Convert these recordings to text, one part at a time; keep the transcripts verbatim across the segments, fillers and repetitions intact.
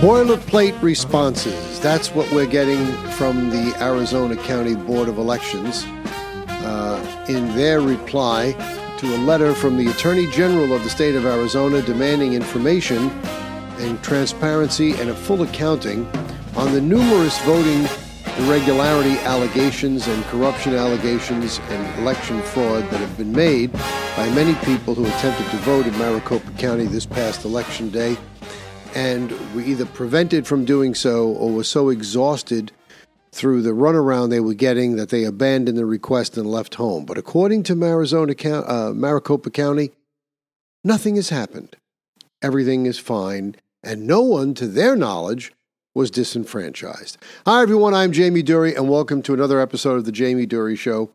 Boilerplate responses. That's what we're getting from the Arizona County Board of Elections uh, in their reply to a letter from the Attorney General of the state of Arizona demanding information and transparency and a full accounting on the numerous voting irregularity allegations and corruption allegations and election fraud that have been made by many people who attempted to vote in Maricopa County this past election day and were either prevented from doing so or were so exhausted through the runaround they were getting that they abandoned the request and left home. But according to Arizona, uh, Maricopa County, nothing has happened. Everything is fine, and no one, to their knowledge, was disenfranchised. Hi, everyone. I'm Jamie Durie, and welcome to another episode of The Jamie Durie Show.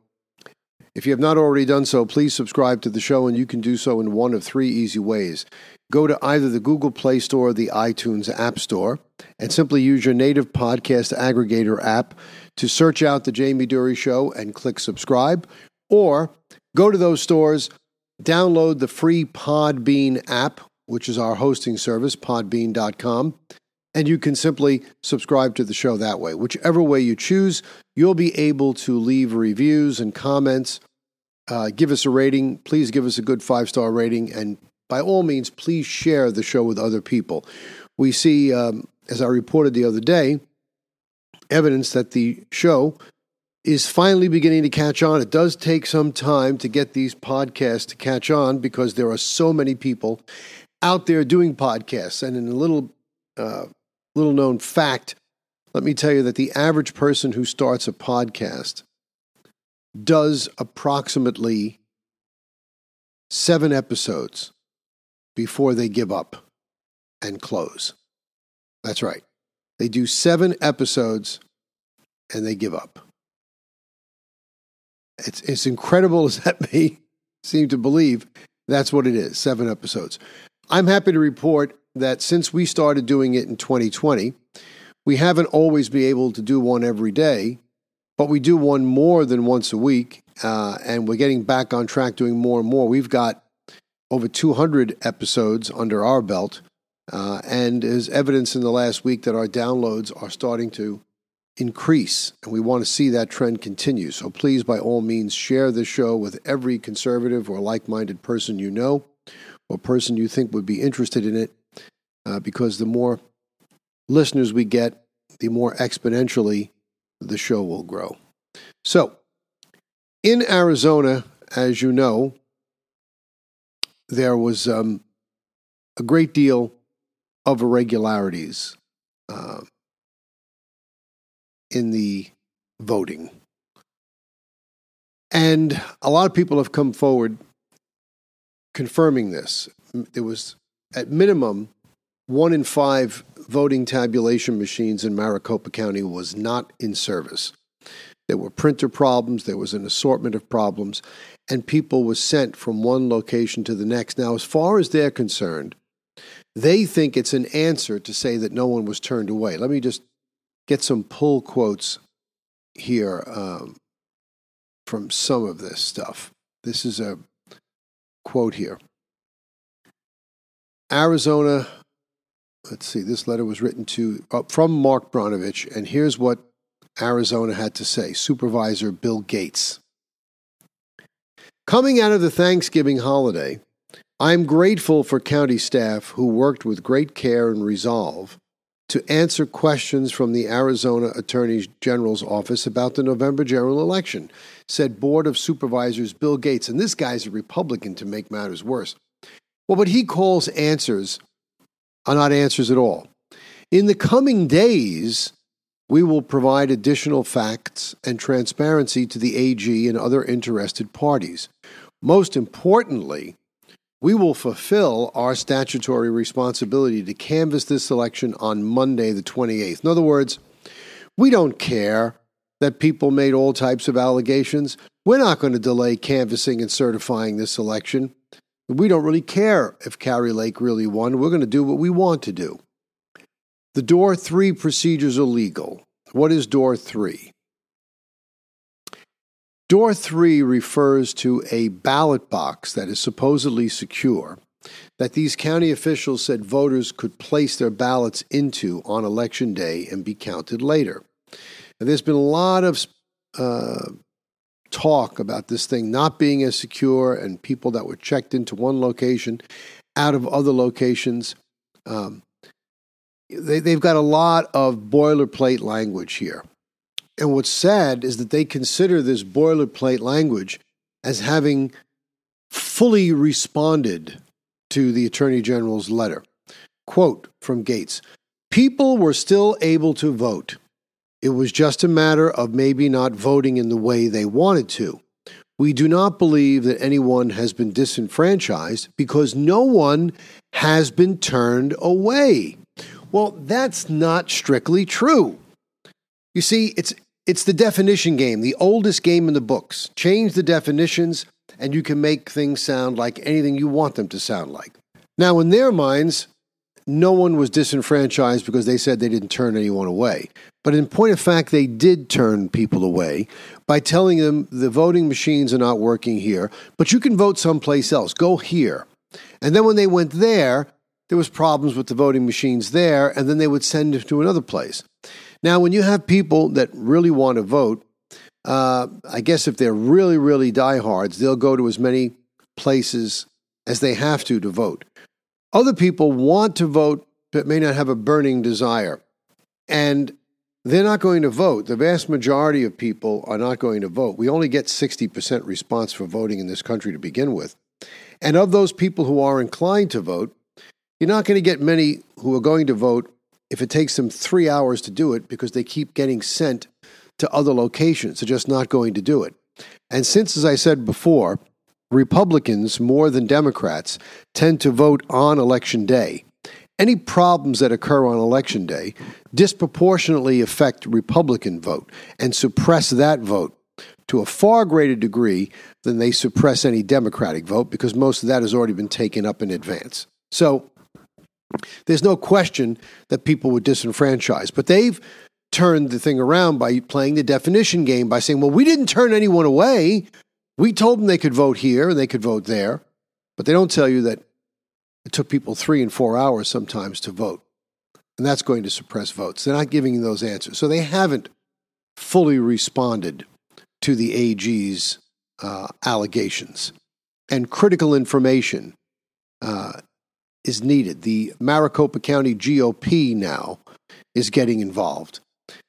If you have not already done so, please subscribe to the show, and you can do so in one of three easy ways. Go to either the Google Play Store or the iTunes App Store, and simply use your native podcast aggregator app to search out The Jamie Durie Show and click subscribe, or go to those stores, download the free Podbean app, which is our hosting service, podbean dot com, and you can simply subscribe to the show that way. Whichever way you choose, you'll be able to leave reviews and comments. Uh, give us a rating. Please give us a good five-star rating. And by all means, please share the show with other people. We see, um, as I reported the other day, evidence that the show is finally beginning to catch on. It does take some time to get these podcasts to catch on because there are so many people out there doing podcasts. And in a little... Uh, Little known fact, let me tell you that the average person who starts a podcast does approximately seven episodes before they give up and close. That's right. They do seven episodes and they give up. It's, it's incredible as that may seem to believe, that's what it is, seven episodes. I'm happy to report that since we started doing it in twenty twenty, we haven't always been able to do one every day, but we do one more than once a week, uh, and we're getting back on track doing more and more. We've got over two hundred episodes under our belt, uh, and there's evidence in the last week that our downloads are starting to increase, and we want to see that trend continue. So please, by all means, share this show with every conservative or like-minded person you know or person you think would be interested in it. Uh, because the more listeners we get, the more exponentially the show will grow. So, in Arizona, as you know, there was um, a great deal of irregularities uh, in the voting. And a lot of people have come forward confirming this. There was, at minimum, one in five voting tabulation machines in Maricopa County was not in service. There were printer problems, there was an assortment of problems, and people were sent from one location to the next. Now, as far as they're concerned, they think it's an answer to say that no one was turned away. Let me just get some pull quotes here um, from some of this stuff. This is a quote here. Arizona... Let's see, this letter was written to uh, from Mark Brnovich, and here's what Arizona had to say. Supervisor Bill Gates. Coming out of the Thanksgiving holiday, I'm grateful for county staff who worked with great care and resolve to answer questions from the Arizona Attorney General's office about the November general election, said Board of Supervisors Bill Gates. And this guy's a Republican to make matters worse. Well, what he calls answers are not answers at all. In the coming days, we will provide additional facts and transparency to the A G and other interested parties. Most importantly, we will fulfill our statutory responsibility to canvass this election on Monday, the twenty-eighth. In other words, we don't care that people made all types of allegations. We're not going to delay canvassing and certifying this election. We don't really care if Carrie Lake really won. We're going to do what we want to do. The Door three procedures are legal. What is Door three? Door three refers to a ballot box that is supposedly secure that these county officials said voters could place their ballots into on election day and be counted later. And there's been a lot of uh, talk about this thing not being as secure and people that were checked into one location out of other locations. Um, they, they've got a lot of boilerplate language here. And what's sad is that they consider this boilerplate language as having fully responded to the Attorney General's letter. Quote from Gates, "People were still able to vote. It was just a matter of maybe not voting in the way they wanted to. We do not believe that anyone has been disenfranchised because no one has been turned away." Well, that's not strictly true. You see, it's it's the definition game, the oldest game in the books. Change the definitions, and you can make things sound like anything you want them to sound like. Now, in their minds, no one was disenfranchised because they said they didn't turn anyone away. But in point of fact, they did turn people away by telling them the voting machines are not working here, but you can vote someplace else. Go here. And then when they went there, there was problems with the voting machines there, and then they would send them to another place. Now, when you have people that really want to vote, uh, I guess if they're really, really diehards, they'll go to as many places as they have to to vote. Other people want to vote but may not have a burning desire, and they're not going to vote. The vast majority of people are not going to vote. We only get sixty percent response for voting in this country to begin with. And of those people who are inclined to vote, you're not going to get many who are going to vote if it takes them three hours to do it because they keep getting sent to other locations. They're just not going to do it. And since, as I said before, Republicans more than Democrats tend to vote on election day, any problems that occur on election day disproportionately affect Republican vote and suppress that vote to a far greater degree than they suppress any Democratic vote because most of that has already been taken up in advance. So there's no question that people were disenfranchised, but they've turned the thing around by playing the definition game by saying, well, we didn't turn anyone away. We told them they could vote here and they could vote there, but they don't tell you that it took people three and four hours sometimes to vote, and that's going to suppress votes. They're not giving you those answers. So they haven't fully responded to the A G's uh, allegations, and critical information uh, is needed. The Maricopa County G O P now is getting involved,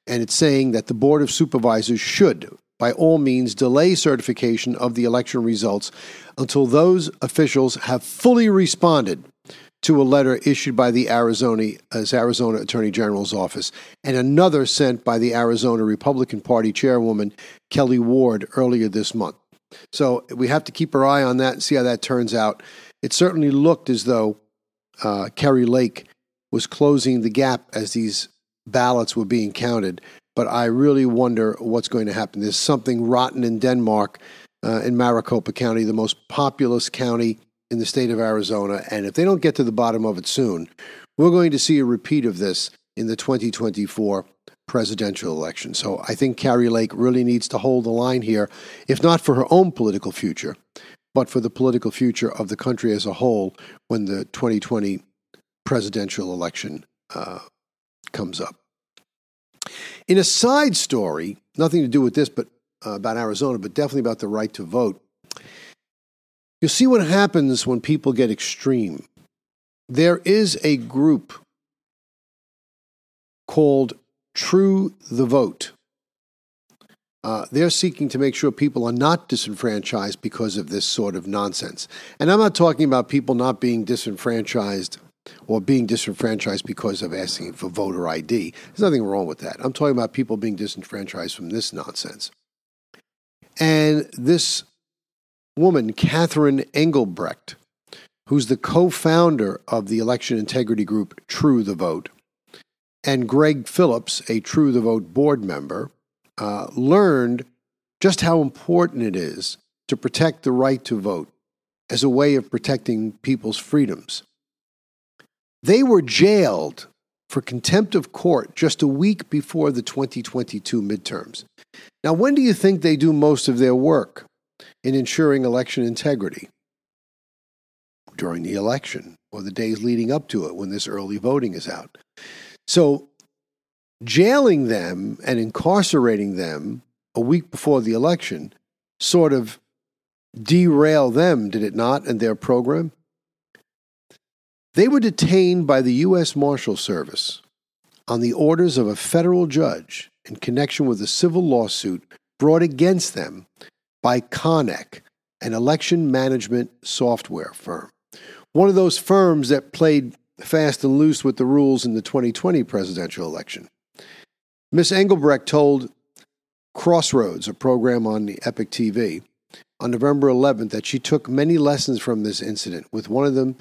and it's saying that the Board of Supervisors should by all means, delay certification of the election results until those officials have fully responded to a letter issued by the Arizona, as Arizona Attorney General's office and another sent by the Arizona Republican Party chairwoman, Kelly Ward, earlier this month. So we have to keep our eye on that and see how that turns out. It certainly looked as though uh, Carrie Lake was closing the gap as these ballots were being counted. But I really wonder what's going to happen. There's something rotten in Denmark, uh, in Maricopa County, the most populous county in the state of Arizona. And if they don't get to the bottom of it soon, we're going to see a repeat of this in the twenty twenty-four presidential election. So I think Carrie Lake really needs to hold the line here, if not for her own political future, but for the political future of the country as a whole when the twenty twenty presidential election uh, comes up. In a side story, nothing to do with this, but uh, about Arizona, but definitely about the right to vote, you'll see what happens when people get extreme. There is a group called True the Vote. Uh, they're seeking to make sure people are not disenfranchised because of this sort of nonsense. And I'm not talking about people not being disenfranchised or being disenfranchised because of asking for voter I D. There's nothing wrong with that. I'm talking about people being disenfranchised from this nonsense. And this woman, Catherine Engelbrecht, who's the co-founder of the election integrity group True the Vote, and Greg Phillips, a True the Vote board member, uh, learned just how important it is to protect the right to vote as a way of protecting people's freedoms. They were jailed for contempt of court just a week before the twenty twenty-two midterms. Now, when do you think they do most of their work in ensuring election integrity? during the election or the days leading up to it when this early voting is out. So jailing them and incarcerating them a week before the election sort of derailed them, did it not, and their program? They were detained by the U S Marshal Service on the orders of a federal judge in connection with a civil lawsuit brought against them by Konnech, an election management software firm. One of those firms that played fast and loose with the rules in the twenty twenty presidential election. Miz Engelbrecht told Crossroads, a program on the Epic T V, on November eleventh that she took many lessons from this incident, with one of them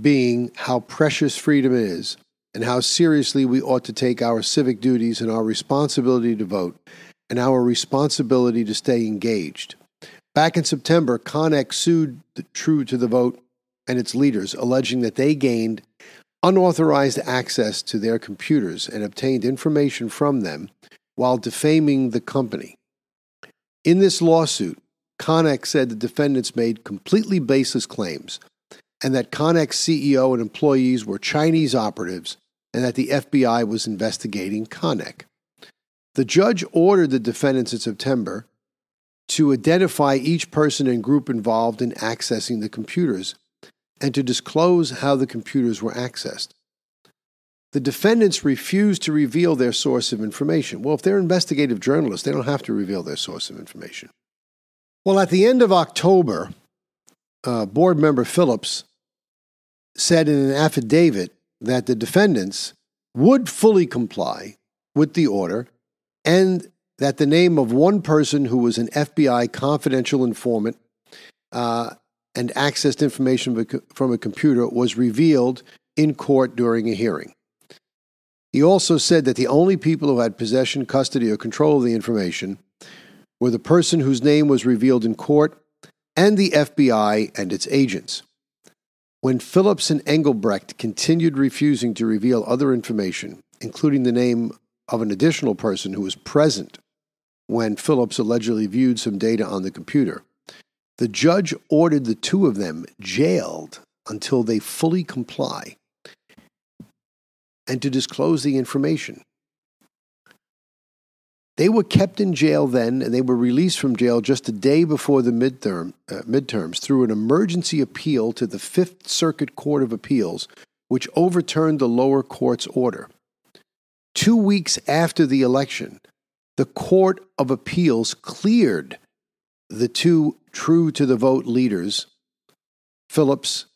being how precious freedom is and how seriously we ought to take our civic duties and our responsibility to vote and our responsibility to stay engaged. Back in September, Konnech sued the True to the Vote and its leaders, alleging that they gained unauthorized access to their computers and obtained information from them while defaming the company. In this lawsuit, Konnech said the defendants made completely baseless claims, and that Konnech's C E O and employees were Chinese operatives, and that the F B I was investigating Konnech. The judge ordered the defendants in September to identify each person and group involved in accessing the computers, and to disclose how the computers were accessed. The defendants refused to reveal their source of information. Well, if they're investigative journalists, they don't have to reveal their source of information. Well, at the end of October, uh, board member Phillips said in an affidavit that the defendants would fully comply with the order and that the name of one person who was an F B I confidential informant uh, and accessed information from a computer was revealed in court during a hearing. He also said that the only people who had possession, custody, or control of the information were the person whose name was revealed in court and the F B I and its agents. When Phillips and Engelbrecht continued refusing to reveal other information, including the name of an additional person who was present when Phillips allegedly viewed some data on the computer, the judge ordered the two of them jailed until they fully comply and to disclose the information. They were kept in jail then, and they were released from jail just a day before the midterm, uh, midterms through an emergency appeal to the Fifth Circuit Court of Appeals, which overturned the lower court's order. Two weeks after the election, the Court of Appeals cleared the two True to the Vote leaders, Phillips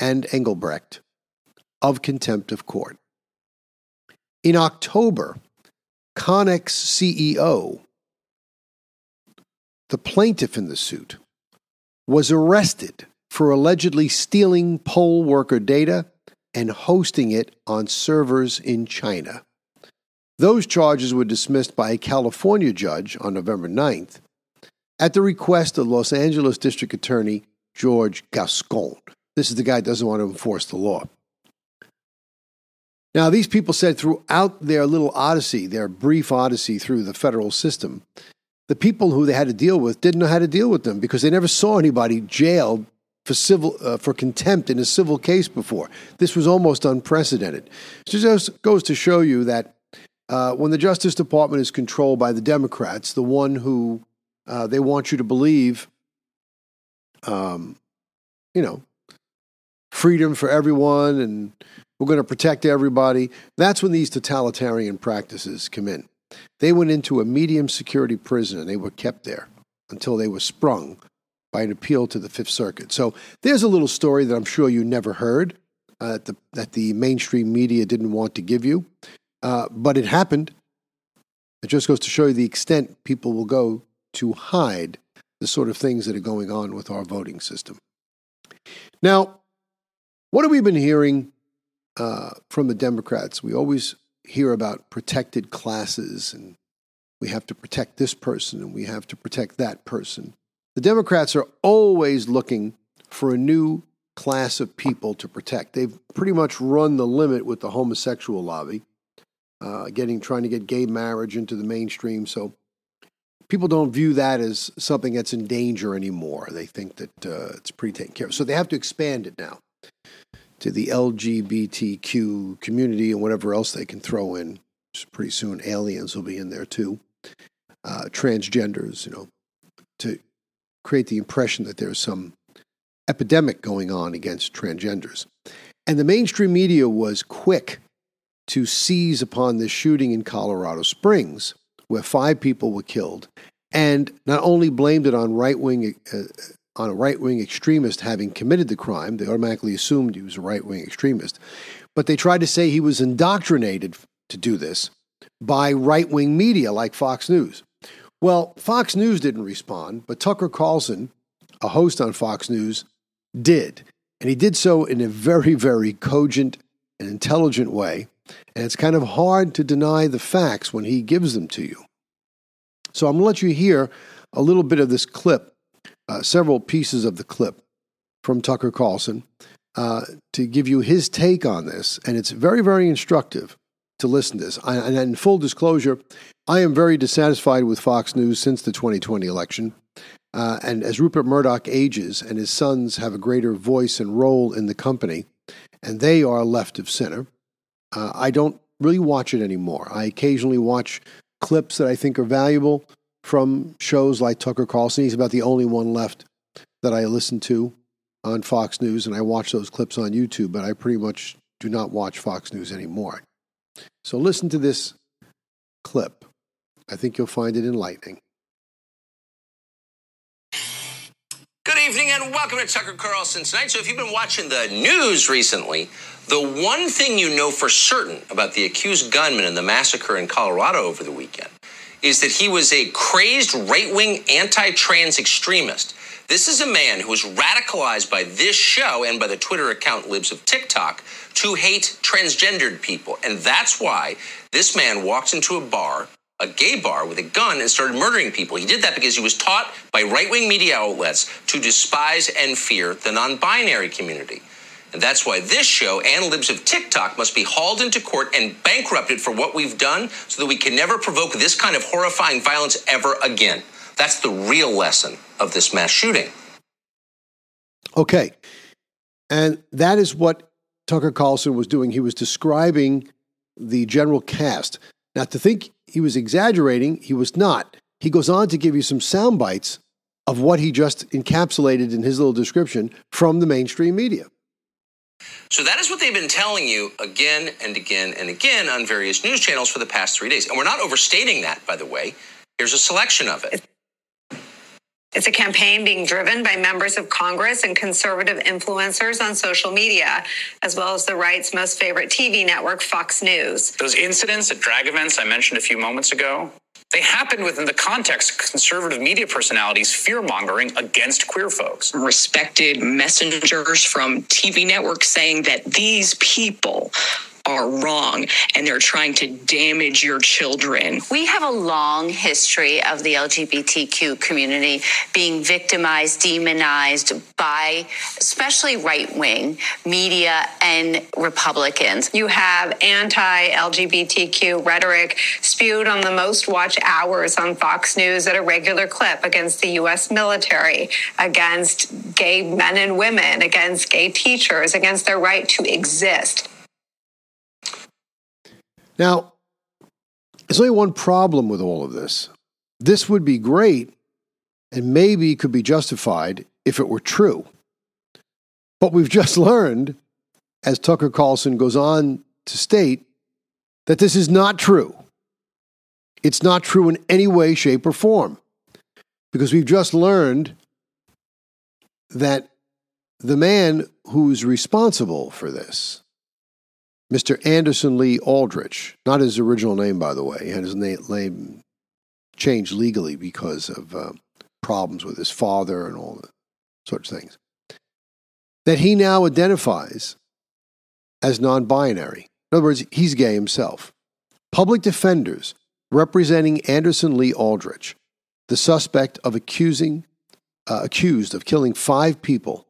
and Engelbrecht, of contempt of court. In October, Konnech's C E O, the plaintiff in the suit, was arrested for allegedly stealing poll worker data and hosting it on servers in China. Those charges were dismissed by a California judge on November ninth at the request of Los Angeles District Attorney George Gascon. This is the guy who doesn't want to enforce the law. Now, these people said throughout their little odyssey, their brief odyssey through the federal system, the people who they had to deal with didn't know how to deal with them because they never saw anybody jailed for civil uh, for contempt in a civil case before. This was almost unprecedented. So just goes to show you that uh, when the Justice Department is controlled by the Democrats, the one who uh, they want you to believe, um, you know, freedom for everyone and we're going to protect everybody. That's when these totalitarian practices come in. They went into a medium security prison and they were kept there until they were sprung by an appeal to the Fifth Circuit. So there's a little story that I'm sure you never heard, uh, that, the, that the mainstream media didn't want to give you, uh, but it happened. It just goes to show you the extent people will go to hide the sort of things that are going on with our voting system. Now, what have we been hearing Uh, from the Democrats? We always hear about protected classes and we have to protect this person and we have to protect that person. The Democrats are always looking for a new class of people to protect. They've pretty much run the limit with the homosexual lobby, uh, getting trying to get gay marriage into the mainstream. So people don't view that as something that's in danger anymore. They think that uh, it's pretty taken care of. So they have to expand it now to the L G B T Q community and whatever else they can throw in. Pretty soon aliens will be in there too. Uh, transgenders, you know, to create the impression that there's some epidemic going on against transgenders. And the mainstream media was quick to seize upon this shooting in Colorado Springs, where five people were killed, and not only blamed it on right wing uh, on a right wing extremist having committed the crime. They automatically assumed he was a right wing extremist, but they tried to say he was indoctrinated to do this by right wing media like Fox News. Well, Fox News didn't respond, but Tucker Carlson, a host on Fox News, did. And he did so in a very, very cogent and intelligent way. And it's kind of hard to deny the facts when he gives them to you. So I'm going to let you hear a little bit of this clip, uh, several pieces of the clip from Tucker Carlson, uh, to give you his take on this. And it's very, very instructive to listen to this. I, and in full disclosure, I am very dissatisfied with Fox News since the twenty twenty election. Uh, and as Rupert Murdoch ages and his sons have a greater voice and role in the company, and they are left of center, uh, I don't really watch it anymore. I occasionally watch clips that I think are valuable from shows like Tucker Carlson. He's about the only one left that I listen to on Fox News, and I watch those clips on YouTube, but I pretty much do not watch Fox News anymore. So listen to this clip. I think you'll find it enlightening. Good evening and welcome to Tucker Carlson Tonight. So if you've been watching the news recently, the one thing you know for certain about the accused gunman in the massacre in Colorado over the weekend is that he was a crazed right-wing anti-trans extremist. This is a man who was radicalized by this show and by the Twitter account Libs of TikTok to hate transgendered people. And that's why this man walked into a bar, a gay bar, with a gun and started murdering people. He did that because he was taught by right-wing media outlets to despise and fear the non-binary community. And that's why this show and Libs of TikTok must be hauled into court and bankrupted for what we've done so that we can never provoke this kind of horrifying violence ever again. That's the real lesson of this mass shooting. Okay. And that is what Tucker Carlson was doing. He was describing the general cast. Now, to think he was exaggerating, he was not. He goes on to give you some sound bites of what he just encapsulated in his little description from the mainstream media. So that is what they've been telling you again and again and again on various news channels for the past three days. And we're not overstating that, by the way. Here's a selection of it. It's a campaign being driven by members of Congress and conservative influencers on social media, as well as the right's most favorite T V network, Fox News. Those incidents at drag events I mentioned a few moments ago, they happened within the context of conservative media personalities fear-mongering against queer folks. Respected messengers from T V networks saying that these people are wrong and they're trying to damage your children. We have a long history of the L G B T Q community being victimized, demonized by especially right-wing media and Republicans. You have anti-L G B T Q rhetoric spewed on the most watched hours on Fox News at a regular clip against the U S military, against gay men and women, against gay teachers, against their right to exist. Now, there's only one problem with all of this. This would be great and maybe could be justified if it were true. But we've just learned, as Tucker Carlson goes on to state, that this is not true. It's not true in any way, shape, or form. Because we've just learned that the man who's responsible for this, Mister Anderson Lee Aldrich, not his original name, by the way. He had his name changed legally because of uh, problems with his father and all the sorts of things, that he now identifies as non-binary. In other words, he's gay himself. Public defenders representing Anderson Lee Aldrich, the suspect of accusing, uh, accused of killing five people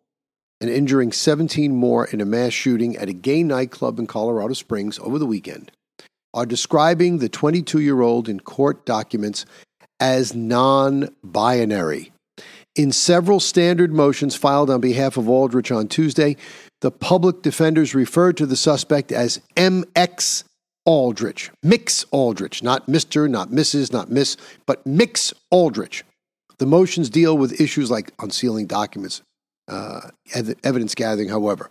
and injuring seventeen more in a mass shooting at a gay nightclub in Colorado Springs over the weekend, are describing the twenty-two-year-old in court documents as non-binary. In several standard motions filed on behalf of Aldrich on Tuesday, the public defenders referred to the suspect as M X Aldrich. Mix Aldrich, not Mister, not Missus, not Miss, but Mix Aldrich. The motions deal with issues like unsealing documents, uh, evidence gathering, however.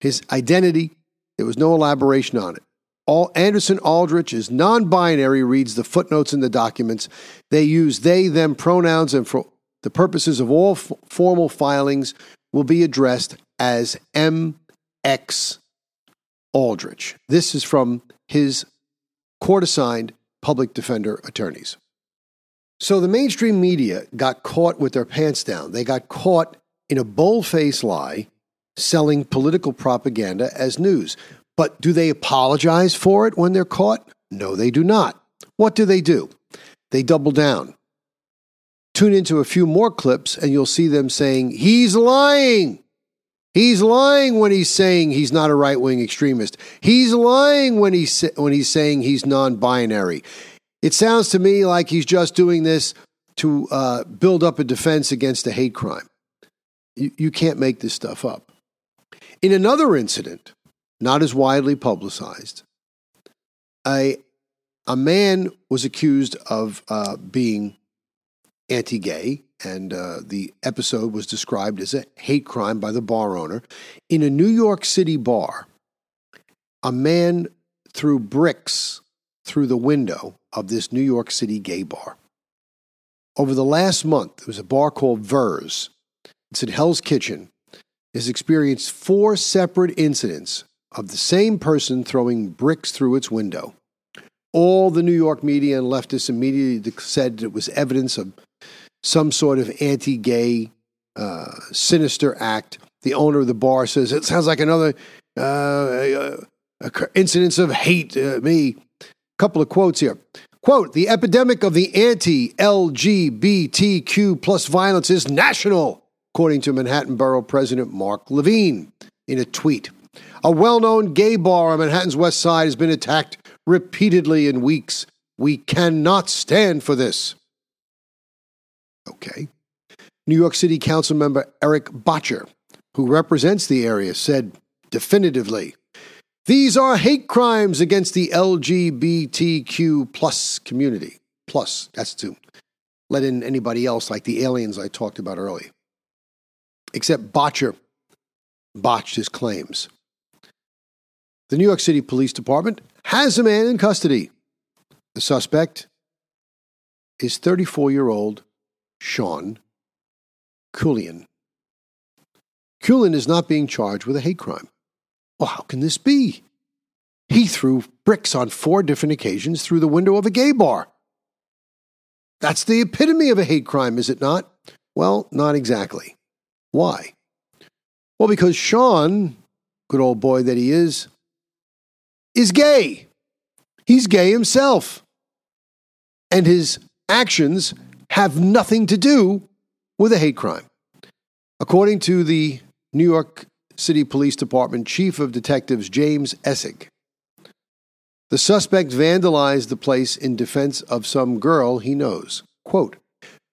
His identity, there was no elaboration on it. All Anderson Aldrich is non-binary, reads the footnotes in the documents. They use they, them pronouns, and for the purposes of all f- formal filings will be addressed as M X Aldrich. This is from his court-assigned public defender attorneys. So the mainstream media got caught with their pants down. They got caught in a bold-faced lie selling political propaganda as news. But do they apologize for it when they're caught? No, they do not. What do they do? They double down. Tune into a few more clips and you'll see them saying, he's lying. He's lying when he's saying he's not a right-wing extremist. He's lying when he's, when he's saying he's non-binary. It sounds to me like he's just doing this to uh, build up a defense against a hate crime. You, you can't make this stuff up. In another incident, not as widely publicized, a, a man was accused of uh, being anti-gay, and uh, the episode was described as a hate crime by the bar owner. In a New York City bar, a man threw bricks through the window of this New York City gay bar. Over the last month, there was a bar called Ver's. It's in Hell's Kitchen. Has experienced four separate incidents of the same person throwing bricks through its window. All the New York media and leftists immediately said it was evidence of some sort of anti-gay, uh, sinister act. The owner of the bar says, it sounds like another uh, uh, incidence of hate. Uh, me. Couple of quotes here. Quote, the epidemic of the anti-L G B T Q plus violence is national, according to Manhattan Borough President Mark Levine in a tweet. A well-known gay bar on Manhattan's West Side has been attacked repeatedly in weeks. We cannot stand for this. Okay. New York City Council member Erik Bottcher, who represents the area, said definitively, these are hate crimes against the L G B T Q plus community. Plus, that's to let in anybody else like the aliens I talked about earlier. Except Bottcher botched his claims. The New York City Police Department has a man in custody. The suspect is thirty-four-year-old Sean Cullen. Cullen is not being charged with a hate crime. Well, how can this be? He threw bricks on four different occasions through the window of a gay bar. That's the epitome of a hate crime, is it not? Well, not exactly. Why? Well, because Sean, good old boy that he is, is gay. He's gay himself. And his actions have nothing to do with a hate crime. According to the New York City Police Department Chief of Detectives James Essig, the suspect vandalized the place in defense of some girl he knows. Quote,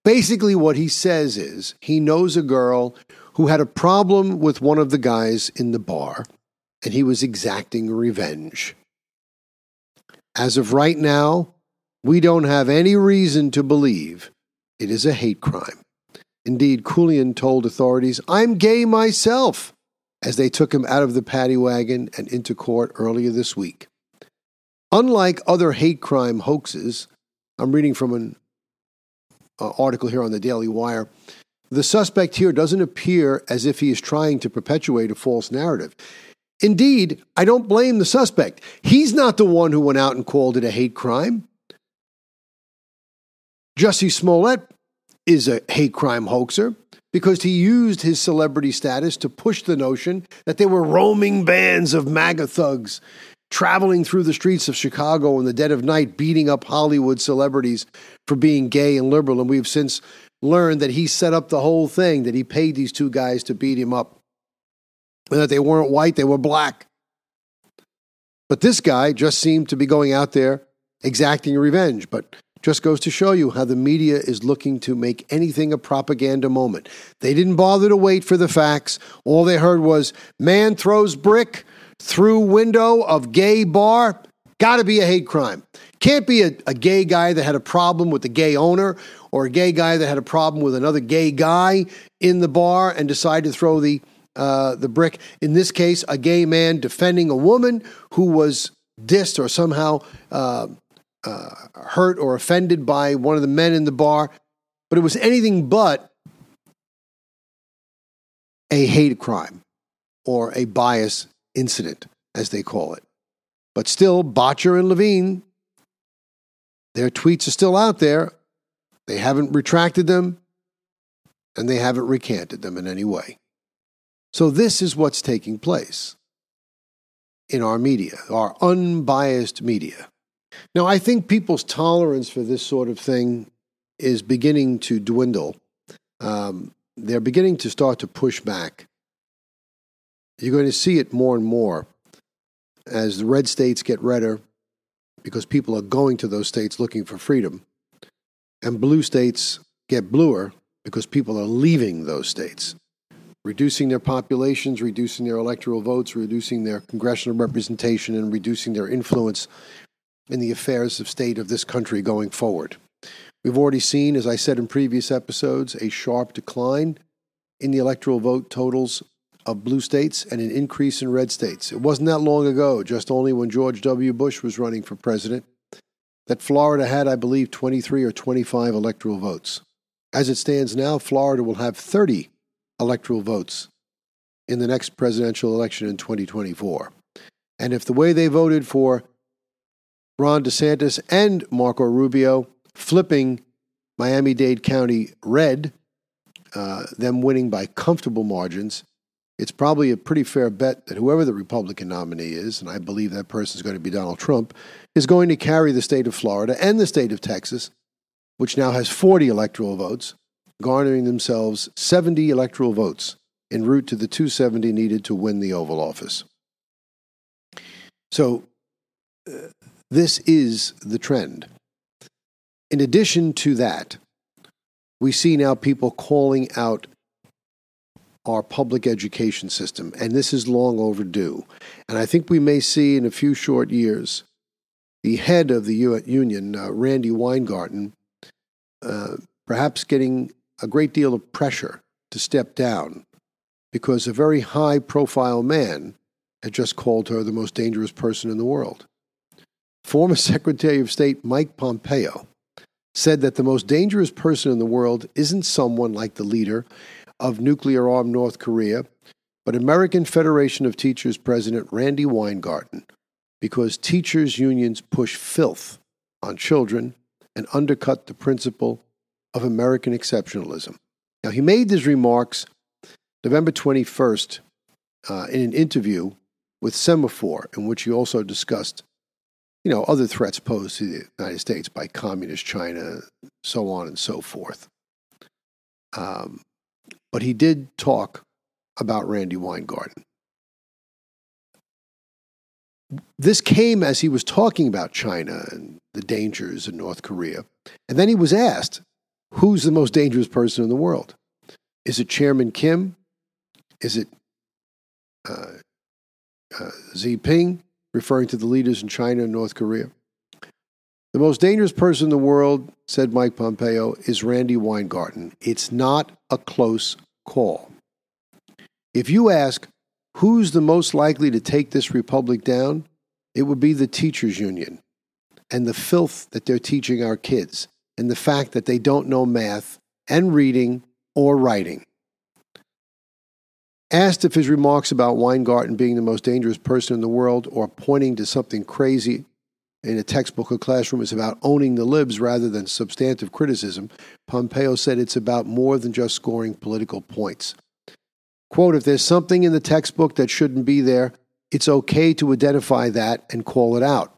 basically, what he says is he knows a girl who had a problem with one of the guys in the bar, and he was exacting revenge. As of right now, we don't have any reason to believe it is a hate crime. Indeed, Cullen told authorities, I'm gay myself, as they took him out of the paddy wagon and into court earlier this week. Unlike other hate crime hoaxes, I'm reading from an Uh, article here on the Daily Wire, the suspect here doesn't appear as if he is trying to perpetuate a false narrative. Indeed, I don't blame the suspect. He's not the one who went out and called it a hate crime. Jussie Smollett is a hate crime hoaxer because he used his celebrity status to push the notion that there were roaming bands of MAGA thugs traveling through the streets of Chicago in the dead of night, beating up Hollywood celebrities for being gay and liberal. And we've since learned that he set up the whole thing, that he paid these two guys to beat him up, and that they weren't white, they were black. But this guy just seemed to be going out there exacting revenge. But Just goes to show you how the media is looking to make anything a propaganda moment. They didn't bother to wait for the facts. All they heard was, man throws brick through window of gay bar. Got to be a hate crime. Can't be a, a gay guy that had a problem with the gay owner or a gay guy that had a problem with another gay guy in the bar and decided to throw the uh, the brick. In this case, a gay man defending a woman who was dissed or somehow uh, uh, hurt or offended by one of the men in the bar. But it was anything but a hate crime or a bias incident, as they call it. But still, Bottcher and Levine, their tweets are still out there. They haven't retracted them, and they haven't recanted them in any way. So this is what's taking place in our media, our unbiased media. Now, I think people's tolerance for this sort of thing is beginning to dwindle. Um, they're beginning to start to push back. You're going to see it more and more as the red states get redder, because people are going to those states looking for freedom, and blue states get bluer because people are leaving those states, reducing their populations, reducing their electoral votes, reducing their congressional representation, and reducing their influence in the affairs of state of this country going forward. We've already seen, as I said in previous episodes, a sharp decline in the electoral vote totals of blue states and an increase in red states. It wasn't that long ago, just only when George W. Bush was running for president, that Florida had, I believe, twenty-three or twenty-five electoral votes. As it stands now, Florida will have thirty electoral votes in the next presidential election in twenty twenty-four. And if the way they voted for Ron DeSantis and Marco Rubio, flipping Miami-Dade County red, uh, them winning by comfortable margins, it's probably a pretty fair bet that whoever the Republican nominee is, and I believe that person is going to be Donald Trump, is going to carry the state of Florida and the state of Texas, which now has forty electoral votes, garnering themselves seventy electoral votes en route to the two hundred seventy needed to win the Oval Office. So uh, this is the trend. In addition to that, we see now people calling out our public education system, and this is long overdue. And I think we may see in a few short years the head of the U- union, uh, Randy Weingarten, uh, perhaps getting a great deal of pressure to step down because a very high-profile man had just called her the most dangerous person in the world. Former Secretary of State Mike Pompeo said that the most dangerous person in the world isn't someone like the leader of nuclear-armed North Korea, but American Federation of Teachers President Randy Weingarten, because teachers' unions push filth on children and undercut the principle of American exceptionalism. Now, he made these remarks November twenty-first uh, in an interview with Semaphore, in which he also discussed, you know, other threats posed to the United States by communist China, so on and so forth. Um, But he did talk about Randy Weingarten. This came as he was talking about China and the dangers in North Korea. And then he was asked, who's the most dangerous person in the world? Is it Chairman Kim? Is it uh, uh, Xi Jinping, referring to the leaders in China and North Korea? The most dangerous person in the world, said Mike Pompeo, is Randy Weingarten. It's not a close call. If you ask who's the most likely to take this republic down, it would be the teachers' union and the filth that they're teaching our kids and the fact that they don't know math and reading or writing. Asked if his remarks about Weingarten being the most dangerous person in the world or pointing to something crazy in a textbook or classroom is about owning the libs rather than substantive criticism, Pompeo said it's about more than just scoring political points. Quote, if there's something in the textbook that shouldn't be there, it's okay to identify that and call it out.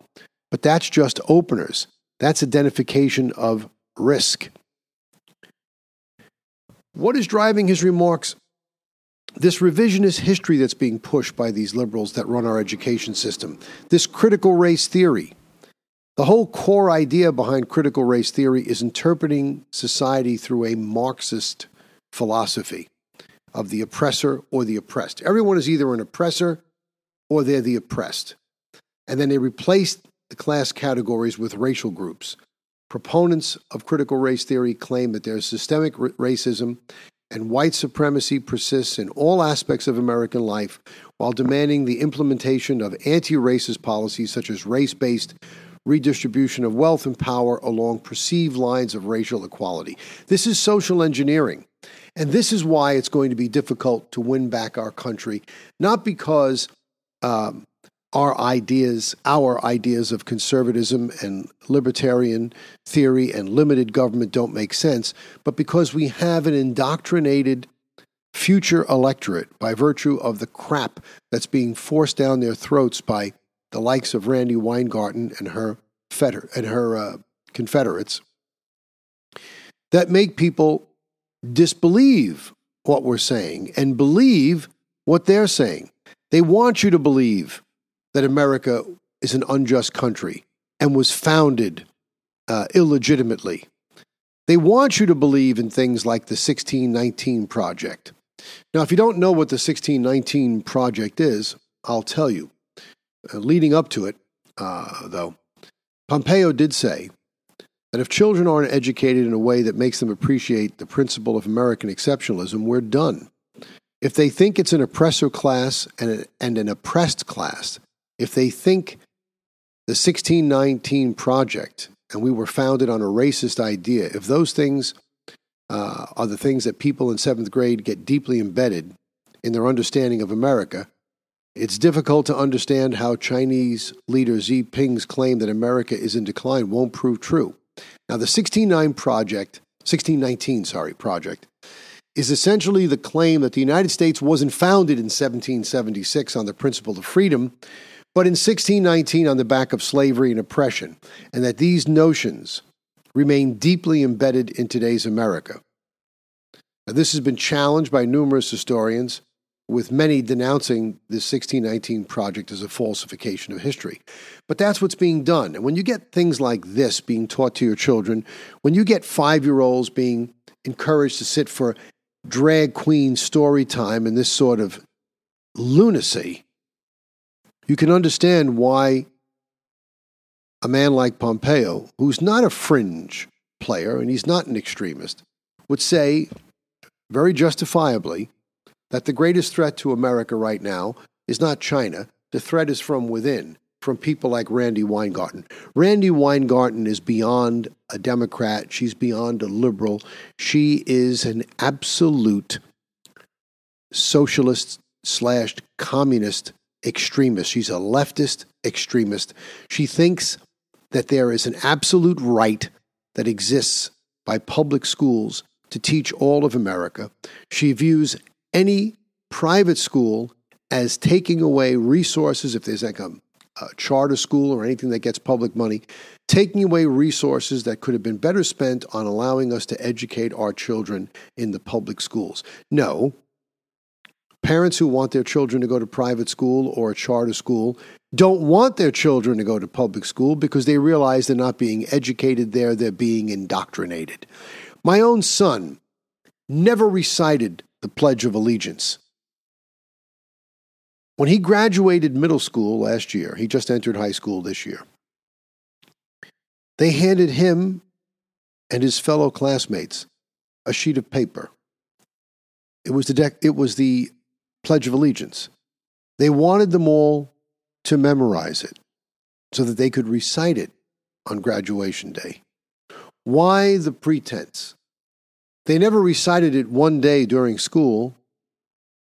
But that's just openers. That's identification of risk. What is driving his remarks? This revisionist history that's being pushed by these liberals that run our education system. This critical race theory. The whole core idea behind critical race theory is interpreting society through a Marxist philosophy of the oppressor or the oppressed. Everyone is either an oppressor or they're the oppressed. And then they replaced the class categories with racial groups. Proponents of critical race theory claim that there's systemic r- racism and white supremacy persists in all aspects of American life, while demanding the implementation of anti-racist policies such as race-based redistribution of wealth and power along perceived lines of racial equality. This is social engineering. And this is why it's going to be difficult to win back our country, not because um, our ideas, our ideas of conservatism and libertarian theory and limited government don't make sense, but because we have an indoctrinated future electorate by virtue of the crap that's being forced down their throats by the likes of Randy Weingarten and her fetter, and her uh, confederates, that make people disbelieve what we're saying and believe what they're saying. They want you to believe that America is an unjust country and was founded uh, illegitimately. They want you to believe in things like the sixteen nineteen Project. Now, if you don't know what the sixteen nineteen Project is, I'll tell you. Uh, leading up to it, uh, though, Pompeo did say that if children aren't educated in a way that makes them appreciate the principle of American exceptionalism, we're done. If they think it's an oppressor class and, a, and an oppressed class, if they think the sixteen nineteen Project and we were founded on a racist idea, if those things uh, are the things that people in seventh grade get deeply embedded in their understanding of America, it's difficult to understand how Chinese leader Xi Jinping's claim that America is in decline won't prove true. Now, the sixteen nineteen project, sixteen nineteen, sorry, project is essentially the claim that the United States wasn't founded in seventeen seventy-six on the principle of freedom, but in sixteen nineteen on the back of slavery and oppression, and that these notions remain deeply embedded in today's America. Now, this has been challenged by numerous historians, with many denouncing the sixteen nineteen Project as a falsification of history. But that's what's being done. And when you get things like this being taught to your children, when you get five-year-olds being encouraged to sit for drag queen story time and this sort of lunacy, you can understand why a man like Pompeo, who's not a fringe player and he's not an extremist, would say, very justifiably, that the greatest threat to America right now is not China. The threat is from within, from people like Randy Weingarten. Randy Weingarten is beyond a Democrat. She's beyond a liberal. She is an absolute socialist slash communist extremist. She's a leftist extremist. She thinks that there is an absolute right that exists by public schools to teach all of America. She views any private school as taking away resources, if there's like a, a charter school or anything that gets public money, taking away resources that could have been better spent on allowing us to educate our children in the public schools. No, parents who want their children to go to private school or a charter school don't want their children to go to public school because they realize they're not being educated there, they're being indoctrinated. My own son never recited the Pledge of Allegiance. When he graduated middle school last year, he just entered high school this year, they handed him and his fellow classmates a sheet of paper. It was the dec- it was the Pledge of Allegiance. They wanted them all to memorize it so that they could recite it on graduation day. Why the pretense? They never recited it one day during school.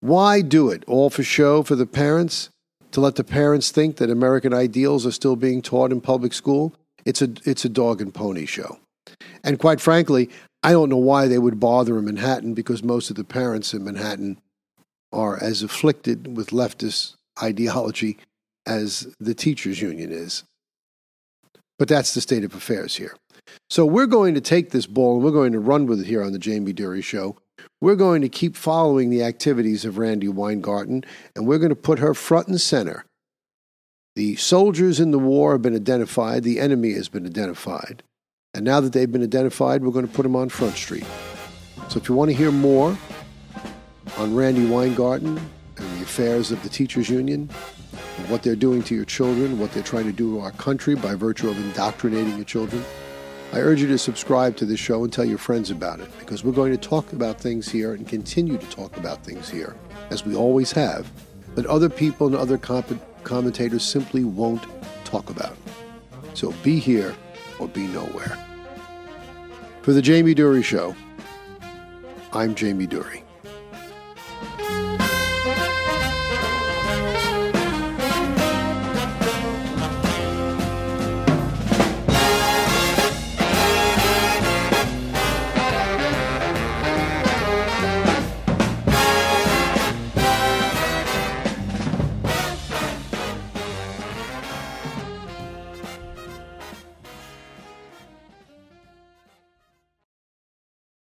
Why do it? All for show for the parents? To let the parents think that American ideals are still being taught in public school? It's a it's a dog and pony show. And quite frankly, I don't know why they would bother in Manhattan, because most of the parents in Manhattan are as afflicted with leftist ideology as the teachers union is. But that's the state of affairs here. So we're going to take this ball and we're going to run with it here on the Jamie Durie Show. We're going to keep following the activities of Randy Weingarten, and we're going to put her front and center The soldiers in the war have been identified. The enemy has been identified. And now that they've been identified, we're going to put them on Front Street. So if you want to hear more on Randy Weingarten and the affairs of the teachers union, and what they're doing to your children, what they're trying to do to our country by virtue of indoctrinating your children, I urge you to subscribe to this show and tell your friends about it, because we're going to talk about things here and continue to talk about things here, as we always have, that other people and other comp- commentators simply won't talk about. So be here or be nowhere. For The Jamie Durie Show, I'm Jamie Durie.